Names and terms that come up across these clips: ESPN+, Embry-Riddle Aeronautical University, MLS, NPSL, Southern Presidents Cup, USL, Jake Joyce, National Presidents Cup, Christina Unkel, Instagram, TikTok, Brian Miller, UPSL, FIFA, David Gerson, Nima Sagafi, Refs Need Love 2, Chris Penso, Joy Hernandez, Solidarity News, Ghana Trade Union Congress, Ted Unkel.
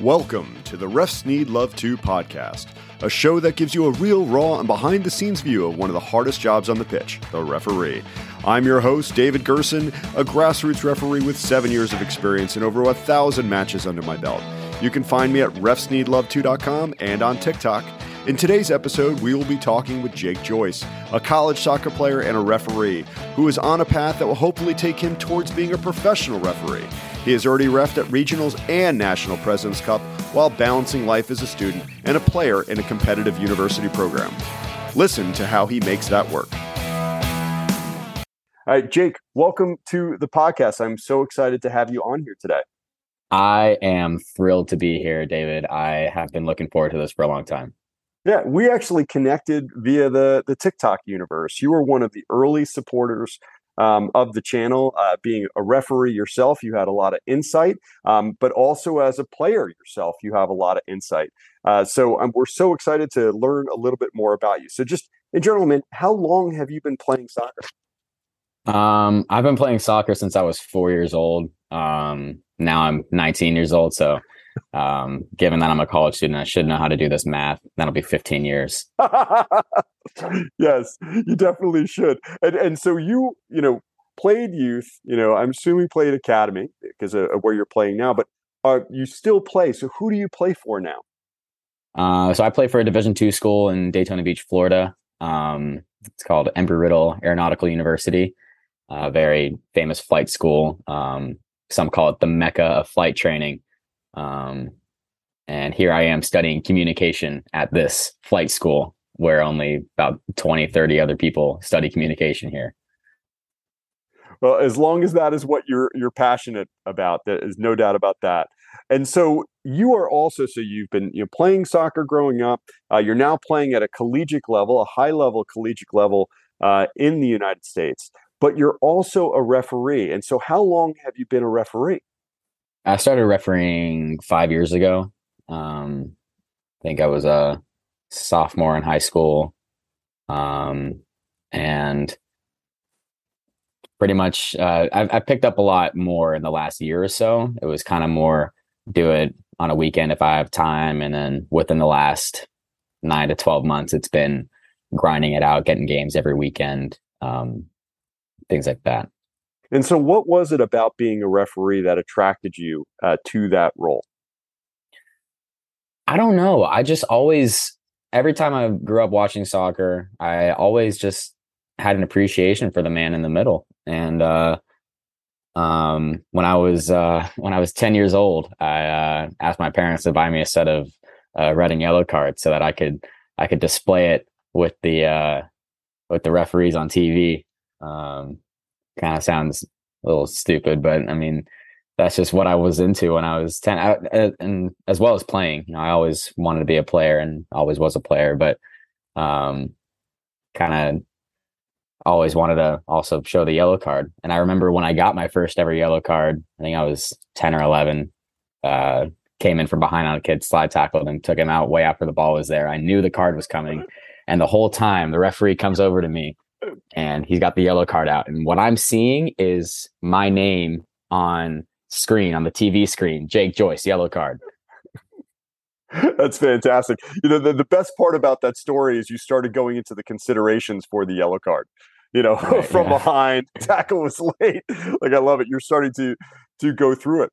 Welcome to the Refs Need Love 2 podcast, a show that gives you a real, raw, and behind-the-scenes view of one of the hardest jobs on the pitch, the referee. I'm your host, David Gerson, a grassroots referee with 7 years of experience and over 1,000 matches under my belt. You can find me at refsneedlove2.com and on TikTok. In today's episode, we will be talking with Jake Joyce, a college soccer player and a referee who is on a path that will hopefully take him towards being a professional referee. He has already refed at regionals and National Presidents Cup while balancing life as a student and a player in a competitive university program. Listen to how he makes that work. All right, Jake, welcome to the podcast. I'm so excited to have you on here today. I am thrilled to be here, David. I have been looking forward to this for a long time. Yeah, we actually connected via the TikTok universe. You were one of the early supporters of the channel, being a referee yourself. You had a lot of insight, but also as a player yourself, you have a lot of insight. We're so excited to learn a little bit more about you. So just in general, man, how long have you been playing soccer? I've been playing soccer since I was 4 years old. Now I'm 19 years old, so... given that I'm a college student, I should know how to do this math. That'll be 15 years. Yes, you definitely should. And so you played youth, I'm assuming played academy because of where you're playing now, but you still play. So who do you play for now? So I play for a Division II school in Daytona Beach, Florida. It's called Embry-Riddle Aeronautical University, a very famous flight school. Some call it the Mecca of flight training. And here I am studying communication at this flight school where only about 20-30 other people study communication here. Well, as long as that is what you're passionate about, there is no doubt about that. And so you are also, you've been playing soccer growing up. You're now playing at a collegiate level, a high level collegiate level in the United States, but you're also a referee. And so how long have you been a referee? I started refereeing 5 years ago. I think I was a sophomore in high school. And pretty much I picked up a lot more in the last year or so. It was kind of more do it on a weekend if I have time. And then within the last 9 to 12 months, it's been grinding it out, getting games every weekend, things like that. And so what was it about being a referee that attracted you to that role? I don't know. I just always, every time I grew up watching soccer, I always just had an appreciation for the man in the middle. And when I was 10 years old, I asked my parents to buy me a set of red and yellow cards so that I could display it with the referees on TV. Kind of sounds a little stupid, but I mean, that's just what I was into when I was 10, and as well as playing. I always wanted to be a player and always was a player, but kind of always wanted to also show the yellow card. And I remember when I got my first ever yellow card, I think I was 10 or 11, came in from behind on a kid, slide tackled and took him out way after the ball was there. I knew the card was coming. And the whole time the referee comes over to me and he's got the yellow card out. And what I'm seeing is my name on screen, on the TV screen, Jake Joyce, yellow card. That's fantastic. The best part about that story is you started going into the considerations for the yellow card, right, from behind, tackle was late. Like, I love it. You're starting to go through it.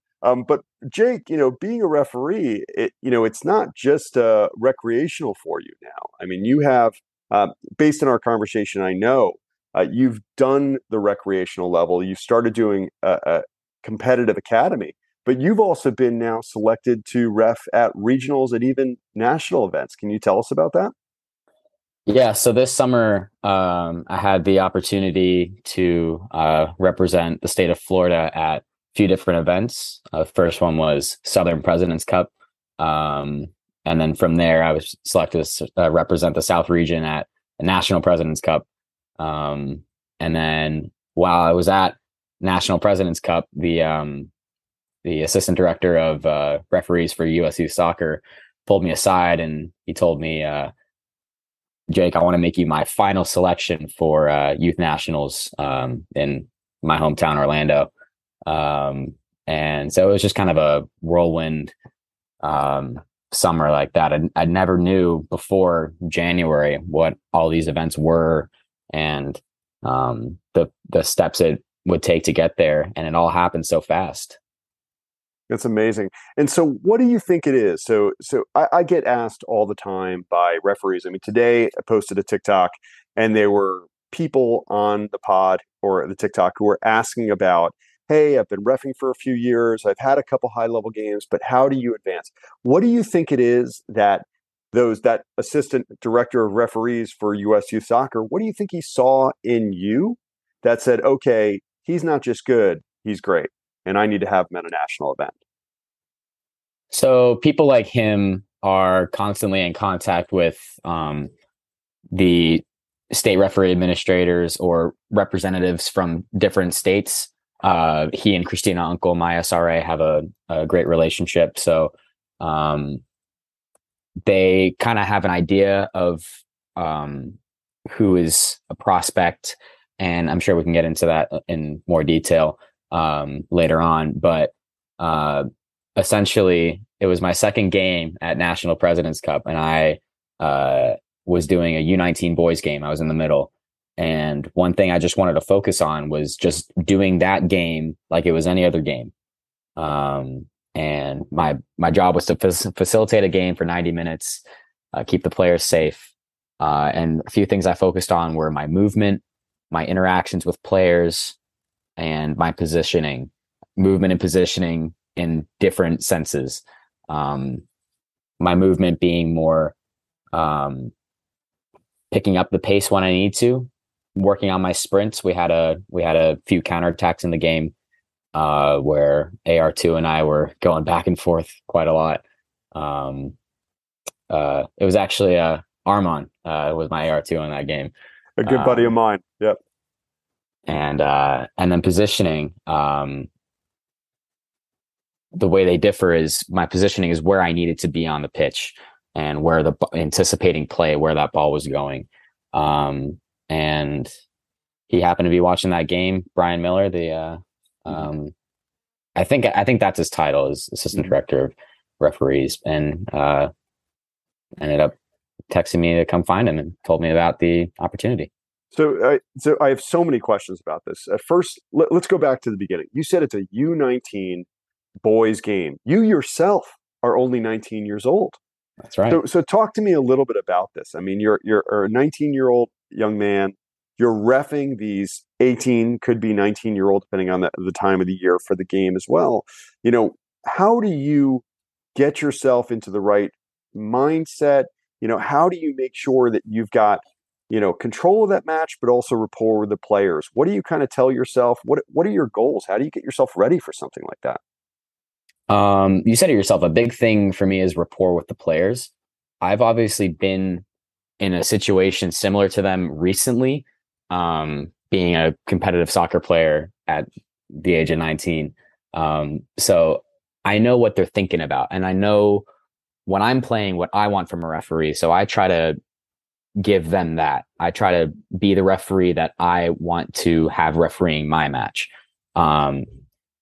But Jake, being a referee, it's not just recreational for you now. I mean, you have, based on our conversation, I know you've done the recreational level. You've started doing a competitive academy, but you've also been now selected to ref at regionals and even national events. Can you tell us about that? Yeah. So this summer, I had the opportunity to represent the state of Florida at a few different events. The first one was Southern Presidents Cup. And then from there, I was selected to represent the South region at the National Presidents Cup. And then while I was at National Presidents Cup, the assistant director of referees for USU soccer pulled me aside and he told me, Jake, I want to make you my final selection for youth nationals in my hometown, Orlando. And so it was just kind of a whirlwind summer like that. I never knew before January what all these events were and the steps it would take to get there. And it all happened so fast. That's amazing. And so what do you think it is? So I get asked all the time by referees. I mean, today I posted a TikTok and there were people on the pod or the TikTok who were asking about, hey, I've been reffing for a few years. I've had a couple high level games, but how do you advance? What do you think it is that that assistant director of referees for U.S. Youth Soccer, what do you think he saw in you that said, okay, he's not just good, he's great, and I need to have him at a national event? So people like him are constantly in contact with the state referee administrators or representatives from different states. He and Christina Unkel, my SRA, have a great relationship. So they kind of have an idea of who is a prospect. And I'm sure we can get into that in more detail later on. But essentially, it was my second game at National Presidents Cup. And I was doing a U19 boys game. I was in the middle. And one thing I just wanted to focus on was just doing that game like it was any other game. And my job was to facilitate a game for 90 minutes, keep the players safe. And a few things I focused on were my movement, my interactions with players, and my positioning, movement and positioning in different senses. My movement being more picking up the pace when I need to, working on my sprints. We had a few counterattacks in the game where AR2 and I were going back and forth quite a lot. It was actually Armand was my AR2 in that game. A good buddy of mine. Yep. And then positioning. The way they differ is my positioning is where I needed to be on the pitch and where the anticipating play, where that ball was going. And he happened to be watching that game, Brian Miller, the I think that's his title, is assistant director of referees, and ended up texting me to come find him and told me about the opportunity. So I have so many questions about this. First, let's go back to the beginning. You said it's a U19 boys game. You yourself are only 19 years old. That's right. So talk to me a little bit about this. I mean, you're a 19-year-old young man. You're reffing these 18, could be 19-year-old, depending on the time of the year for the game as well. You know, how do you get yourself into the right mindset? You know, how do you make sure that you've got, you know, control of that match, but also rapport with the players? What do you kind of tell yourself? What are your goals? How do you get yourself ready for something like that? You said it yourself, a big thing for me is rapport with the players. I've obviously been in a situation similar to them recently, being a competitive soccer player at the age of 19. So I know what they're thinking about, and I know when I'm playing what I want from a referee. So I try to give them that. I try to be the referee that I want to have refereeing my match.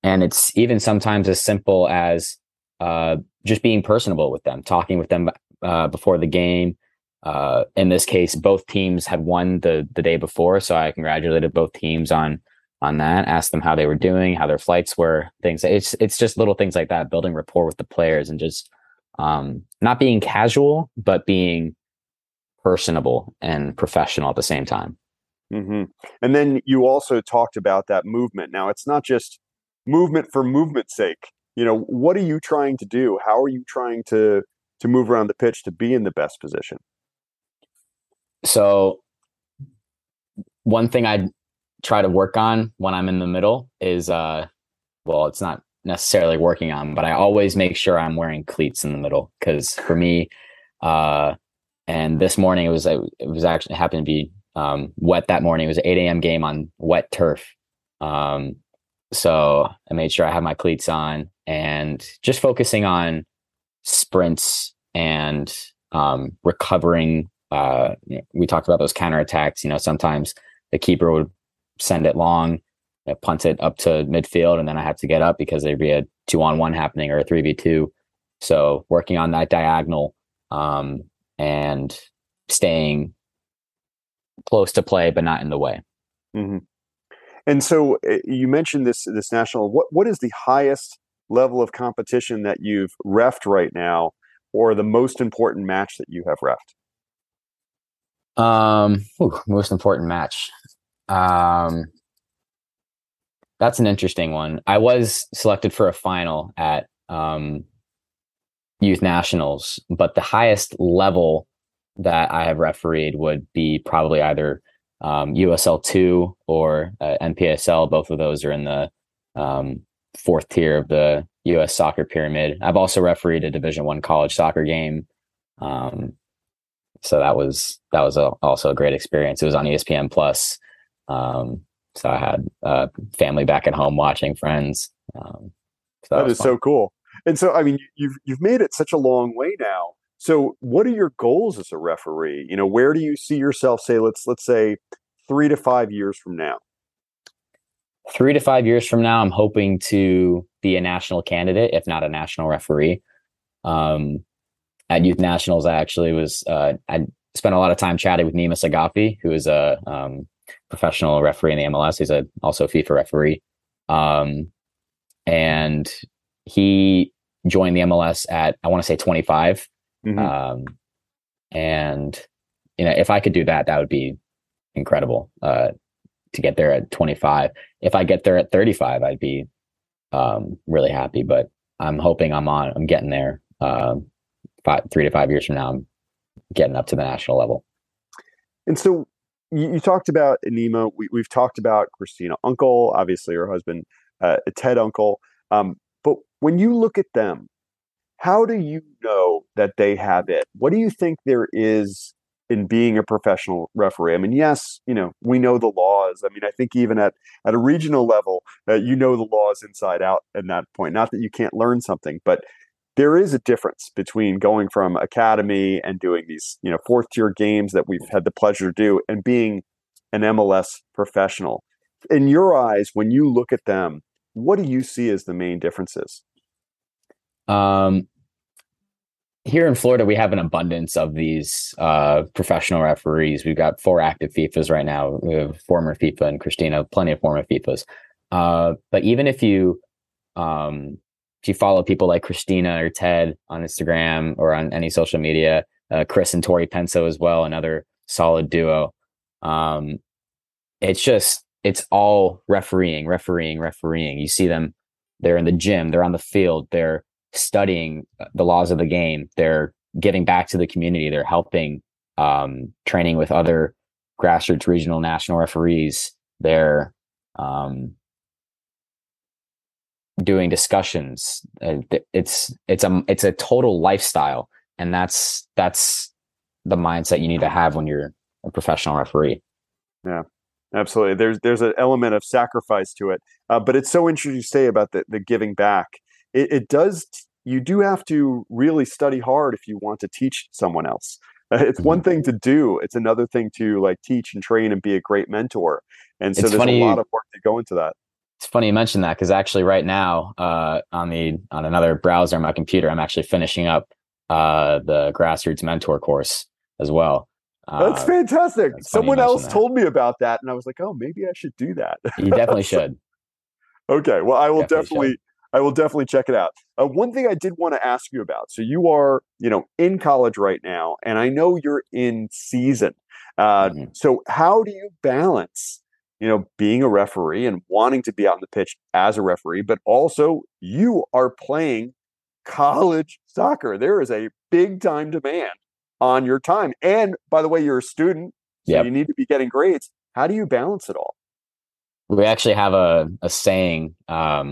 And it's even sometimes as simple as just being personable with them, talking with them before the game. In this case, both teams had won the day before, so I congratulated both teams on that, asked them how they were doing, how their flights were, things. It's just little things like that, building rapport with the players and just not being casual, but being personable and professional at the same time. Mm-hmm. And then you also talked about that movement. Now, it's not just movement for movement's sake. You know, what are you trying to do? How are you trying to move around the pitch to be in the best position? So one thing I try to work on when I'm in the middle is, well, it's not necessarily working on, but I always make sure I'm wearing cleats in the middle. Because for me, and this morning it was actually happened to be wet that morning. It was an 8 a.m. game on wet turf. So I made sure I had my cleats on and just focusing on sprints and recovering. We talked about those counterattacks. You know, sometimes the keeper would send it long, punt it up to midfield, and then I had to get up because there'd be a 2-on-1 happening or a 3v2. So working on that diagonal and staying close to play, but not in the way. Mm-hmm. And so you mentioned this national. What is the highest level of competition that you've reffed right now, or the most important match that you have reffed? Most important match. That's an interesting one. I was selected for a final at Youth Nationals, but the highest level that I have refereed would be probably either USL 2 or NPSL. Both of those are in the fourth tier of the U.S. soccer pyramid. I've also refereed a Division I college soccer game, so that was also a great experience. It was on ESPN+, so I had family back at home watching, friends. So that is fun. So cool. And so, I mean, you've made it such a long way now. So what are your goals as a referee? You know, where do you see yourself, say, let's say 3 to 5 years from now? 3 to 5 years from now, I'm hoping to be a national candidate, if not a national referee. At Youth Nationals, I actually I spent a lot of time chatting with Nima Sagafi, who is a professional referee in the MLS. He's also a FIFA referee. And he joined the MLS at, I want to say, 25. Mm-hmm. And you know, if I could do that would be incredible, to get there at 25. If I get there at 35, I'd be, really happy, but I'm hoping I'm getting there, 3 to 5 years from now, I'm getting up to the national level. And so you talked about Nima, we've talked about Christina Unkel, obviously her husband, Ted Unkel. But when you look at them, how do you know that they have it? What do you think there is in being a professional referee? I mean, yes, you know, we know the laws. I mean, I think even at a regional level, you know the laws inside out at that point. Not that you can't learn something, but there is a difference between going from academy and doing these, you know, fourth-tier games that we've had the pleasure to do and being an MLS professional. In your eyes, when you look at them, what do you see as the main differences? Here in Florida, we have an abundance of these professional referees. We've got 4 active FIFAs right now. We have former FIFA and Christina, plenty of former FIFAs. But even if you follow people like Christina or Ted on Instagram or on any social media, Chris and Tori Penso as well, another solid duo. It's all refereeing. You see them. They're in the gym. They're on the field. They're studying the laws of the game. They're giving back to the community. They're helping, training with other grassroots, regional, national referees. They're doing discussions. It's a total lifestyle, and that's the mindset you need to have when you're a professional referee. Yeah. Absolutely. There's an element of sacrifice to it, but it's so interesting you say about the giving back. It does. You do have to really study hard if you want to teach someone else. It's one thing to do. It's another thing to like teach and train and be a great mentor. And so there's a lot of work to go into that. It's funny you mentioned that, because actually right now on another browser on my computer, I'm actually finishing up the grassroots mentor course as well. That's fantastic. Someone else told me about that, and I was like, "Oh, maybe I should do that." You definitely should. Okay, well, I will definitely check it out. One thing I did want to ask you about. So you are, you know, in college right now, and I know you're in season. Mm-hmm. So how do you balance, you know, being a referee and wanting to be out on the pitch as a referee, but also you are playing college soccer? There is a big time demand on your time. And by the way, you're a student, so yep, you need to be getting grades. How do you balance it all? We actually have a saying at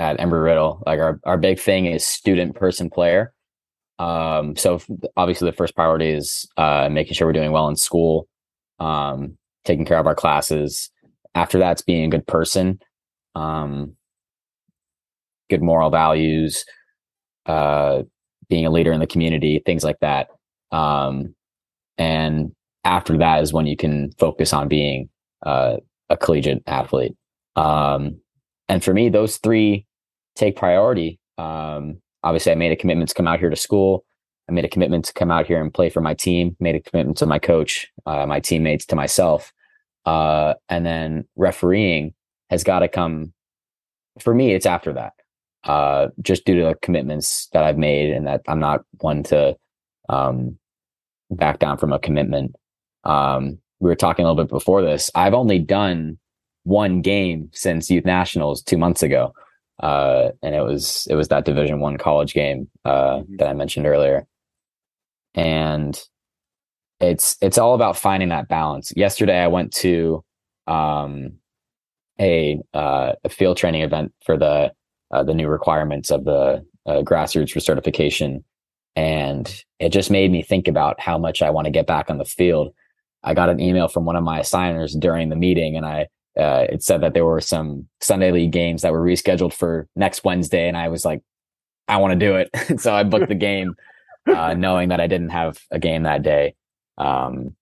Embry-Riddle, like our big thing is student, person, player. So obviously the first priority is making sure we're doing well in school, taking care of our classes. After that's being a good person, good moral values, being a leader in the community, things like that. And after that is when you can focus on being a collegiate athlete. And for me, those 3 take priority. Obviously, I made a commitment to come out here to school. I made a commitment to come out here and play for my team, made a commitment to my coach, my teammates, to myself. And then refereeing has got to come, for me, it's after that, just due to the commitments that I've made, and that I'm not one to back down from a commitment. We were talking a little bit before this. I've only done one game since Youth Nationals 2 months ago. And it was that Division I college game that I mentioned earlier. And it's all about finding that balance. Yesterday, I went to a field training event for the new requirements of the grassroots for certification, and it just made me think about how much I want to get back on the field. I got an email from one of my assigners during the meeting, and it said that there were some Sunday league games that were rescheduled for next Wednesday. And I was like, I want to do it. So I booked the game, knowing that I didn't have a game that day. So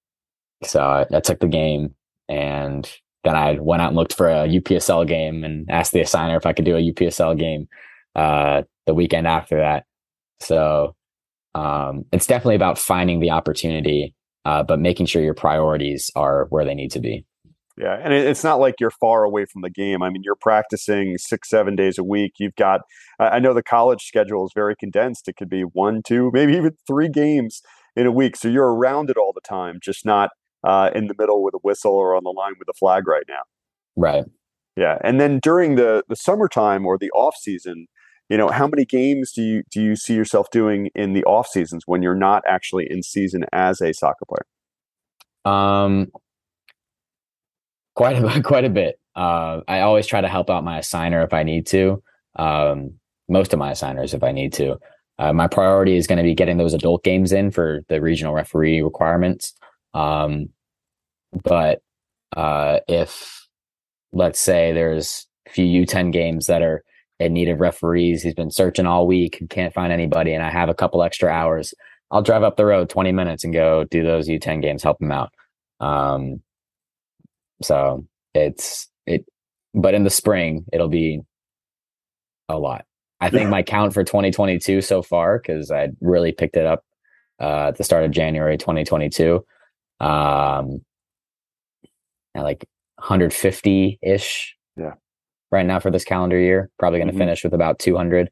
I took the game, and then I went out and looked for a UPSL game and asked the assigner if I could do a UPSL game, the weekend after that. So, it's definitely about finding the opportunity, but making sure your priorities are where they need to be. Yeah. And it's not like you're far away from the game. I mean, you're practicing 6-7 days a week. You've got, I know the college schedule is very condensed. It could be 1, 2, maybe even 3 games in a week. So you're around it all the time, just not in the middle with a whistle or on the line with a flag right now. Right. Yeah. And then during the summertime or the off season, you know, how many games do you see yourself doing in the off seasons when you're not actually in season as a soccer player? Quite a bit. I always try to help out my assigner if I need to. Most of my assigners if I need to. My priority is going to be getting those adult games in for the regional referee requirements. But if, let's say, there's a few U10 games that are in need of referees, he's been searching all week and can't find anybody, and I have a couple extra hours, I'll drive up the road 20 minutes and go do those U10 games, help him out. So but in the spring, it'll be a lot. I think my count for 2022 so far, because I really picked it up at the start of January 2022, at like 150-ish right now for this calendar year. Probably going to finish with about 200.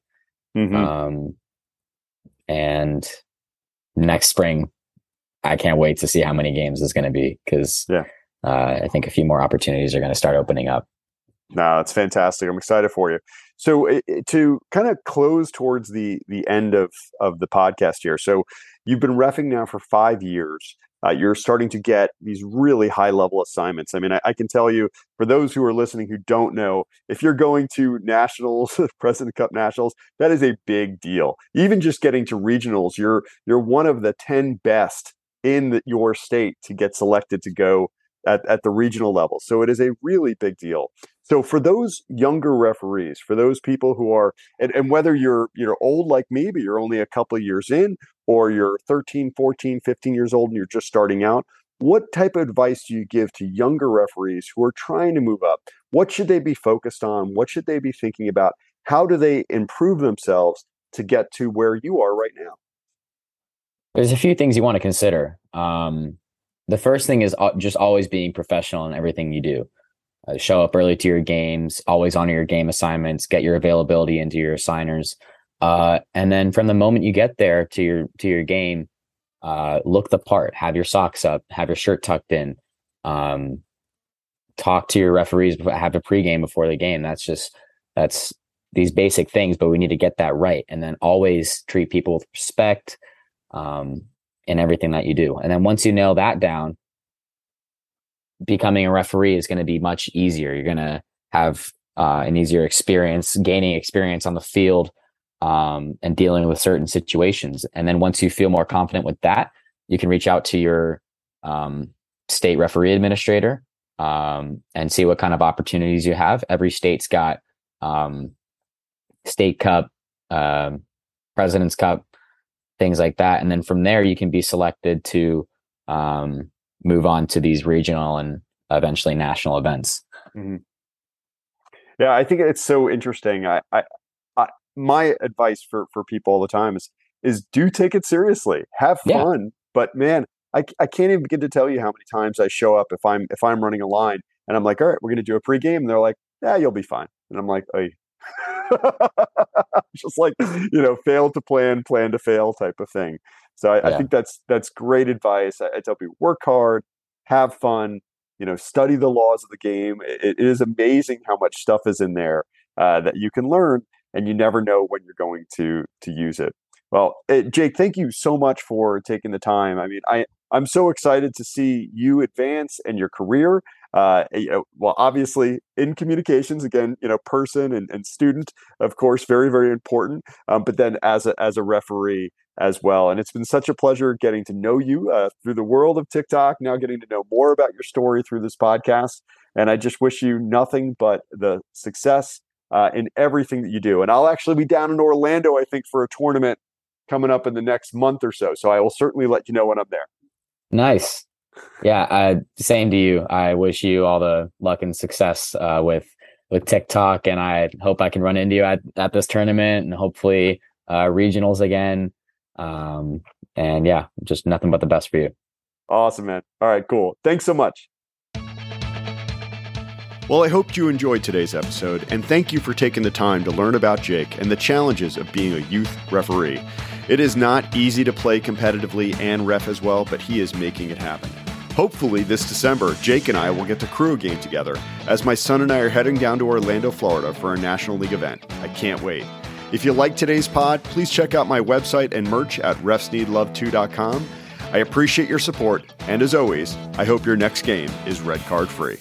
And next spring, I can't wait to see how many games it's going to be, because I think a few more opportunities are going to start opening up. No, it's fantastic. I'm excited for you. So to kind of close towards the end of the podcast here. So you've been reffing now for 5 years. You're starting to get these really high level assignments. I mean, I can tell you, for those who are listening who don't know, if you're going to nationals, Presidents Cup nationals, that is a big deal. Even just getting to regionals, you're one of the 10 best in your state to get selected to go at the regional level. So it is a really big deal. So for those younger referees, for those people who are, and whether you're old like me, but you're only a couple of years in, or you're 13, 14, 15 years old and you're just starting out, what type of advice do you give to younger referees who are trying to move up? What should they be focused on? What should they be thinking about? How do they improve themselves to get to where you are right now? There's a few things you want to consider. The first thing is just always being professional in everything you do. Show up early to your games, always honor your game assignments, get your availability into your assigners. And then from the moment you get there to your game, look the part, have your socks up, have your shirt tucked in, talk to your referees, have a pregame before the game. That's these basic things, but we need to get that right. And then always treat people with respect, in everything that you do. And then once you nail that down, becoming a referee is going to be much easier. You're going to have an easier experience, gaining experience on the field, and dealing with certain situations. And then once you feel more confident with that, you can reach out to your state referee administrator and see what kind of opportunities you have. Every state's got state cup, President's Cup, things like that. And then from there, you can be selected to move on to these regional and eventually national events. Yeah, I think it's so interesting. I my advice for people all the time is do take it seriously. Have fun. Yeah. But man, I can't even begin to tell you how many times I show up if I'm running a line and I'm like, all right, we're going to do a pregame. And they're like, yeah, you'll be fine. And I'm like, hey. Just like, fail to plan, plan to fail type of thing. So I think that's great advice. I tell people, work hard, have fun, study the laws of the game. It is amazing how much stuff is in there that you can learn, and you never know when you're going to use it. Well, Jake, thank you so much for taking the time. I mean, I'm so excited to see you advance in your career. Well, obviously in communications, again, person and student, of course, very, very important. But then as a referee as well. And it's been such a pleasure getting to know you through the world of TikTok, now getting to know more about your story through this podcast. And I just wish you nothing but the success in everything that you do. And I'll actually be down in Orlando, I think, for a tournament coming up in the next month or so. So I will certainly let you know when I'm there. Nice. Yeah, same to you. I wish you all the luck and success with TikTok, and I hope I can run into you at this tournament and hopefully regionals again. And yeah, just nothing but the best for you. Awesome, man. All right, cool. Thanks so much. Well, I hope you enjoyed today's episode, and thank you for taking the time to learn about Jake and the challenges of being a youth referee. It is not easy to play competitively and ref as well, but he is making it happen. Hopefully this December, Jake and I will get the crew game together, as my son and I are heading down to Orlando, Florida for a National League event. I can't wait. If you like today's pod, please check out my website and merch at refsneedlove2.com. I appreciate your support, and as always, I hope your next game is red card free.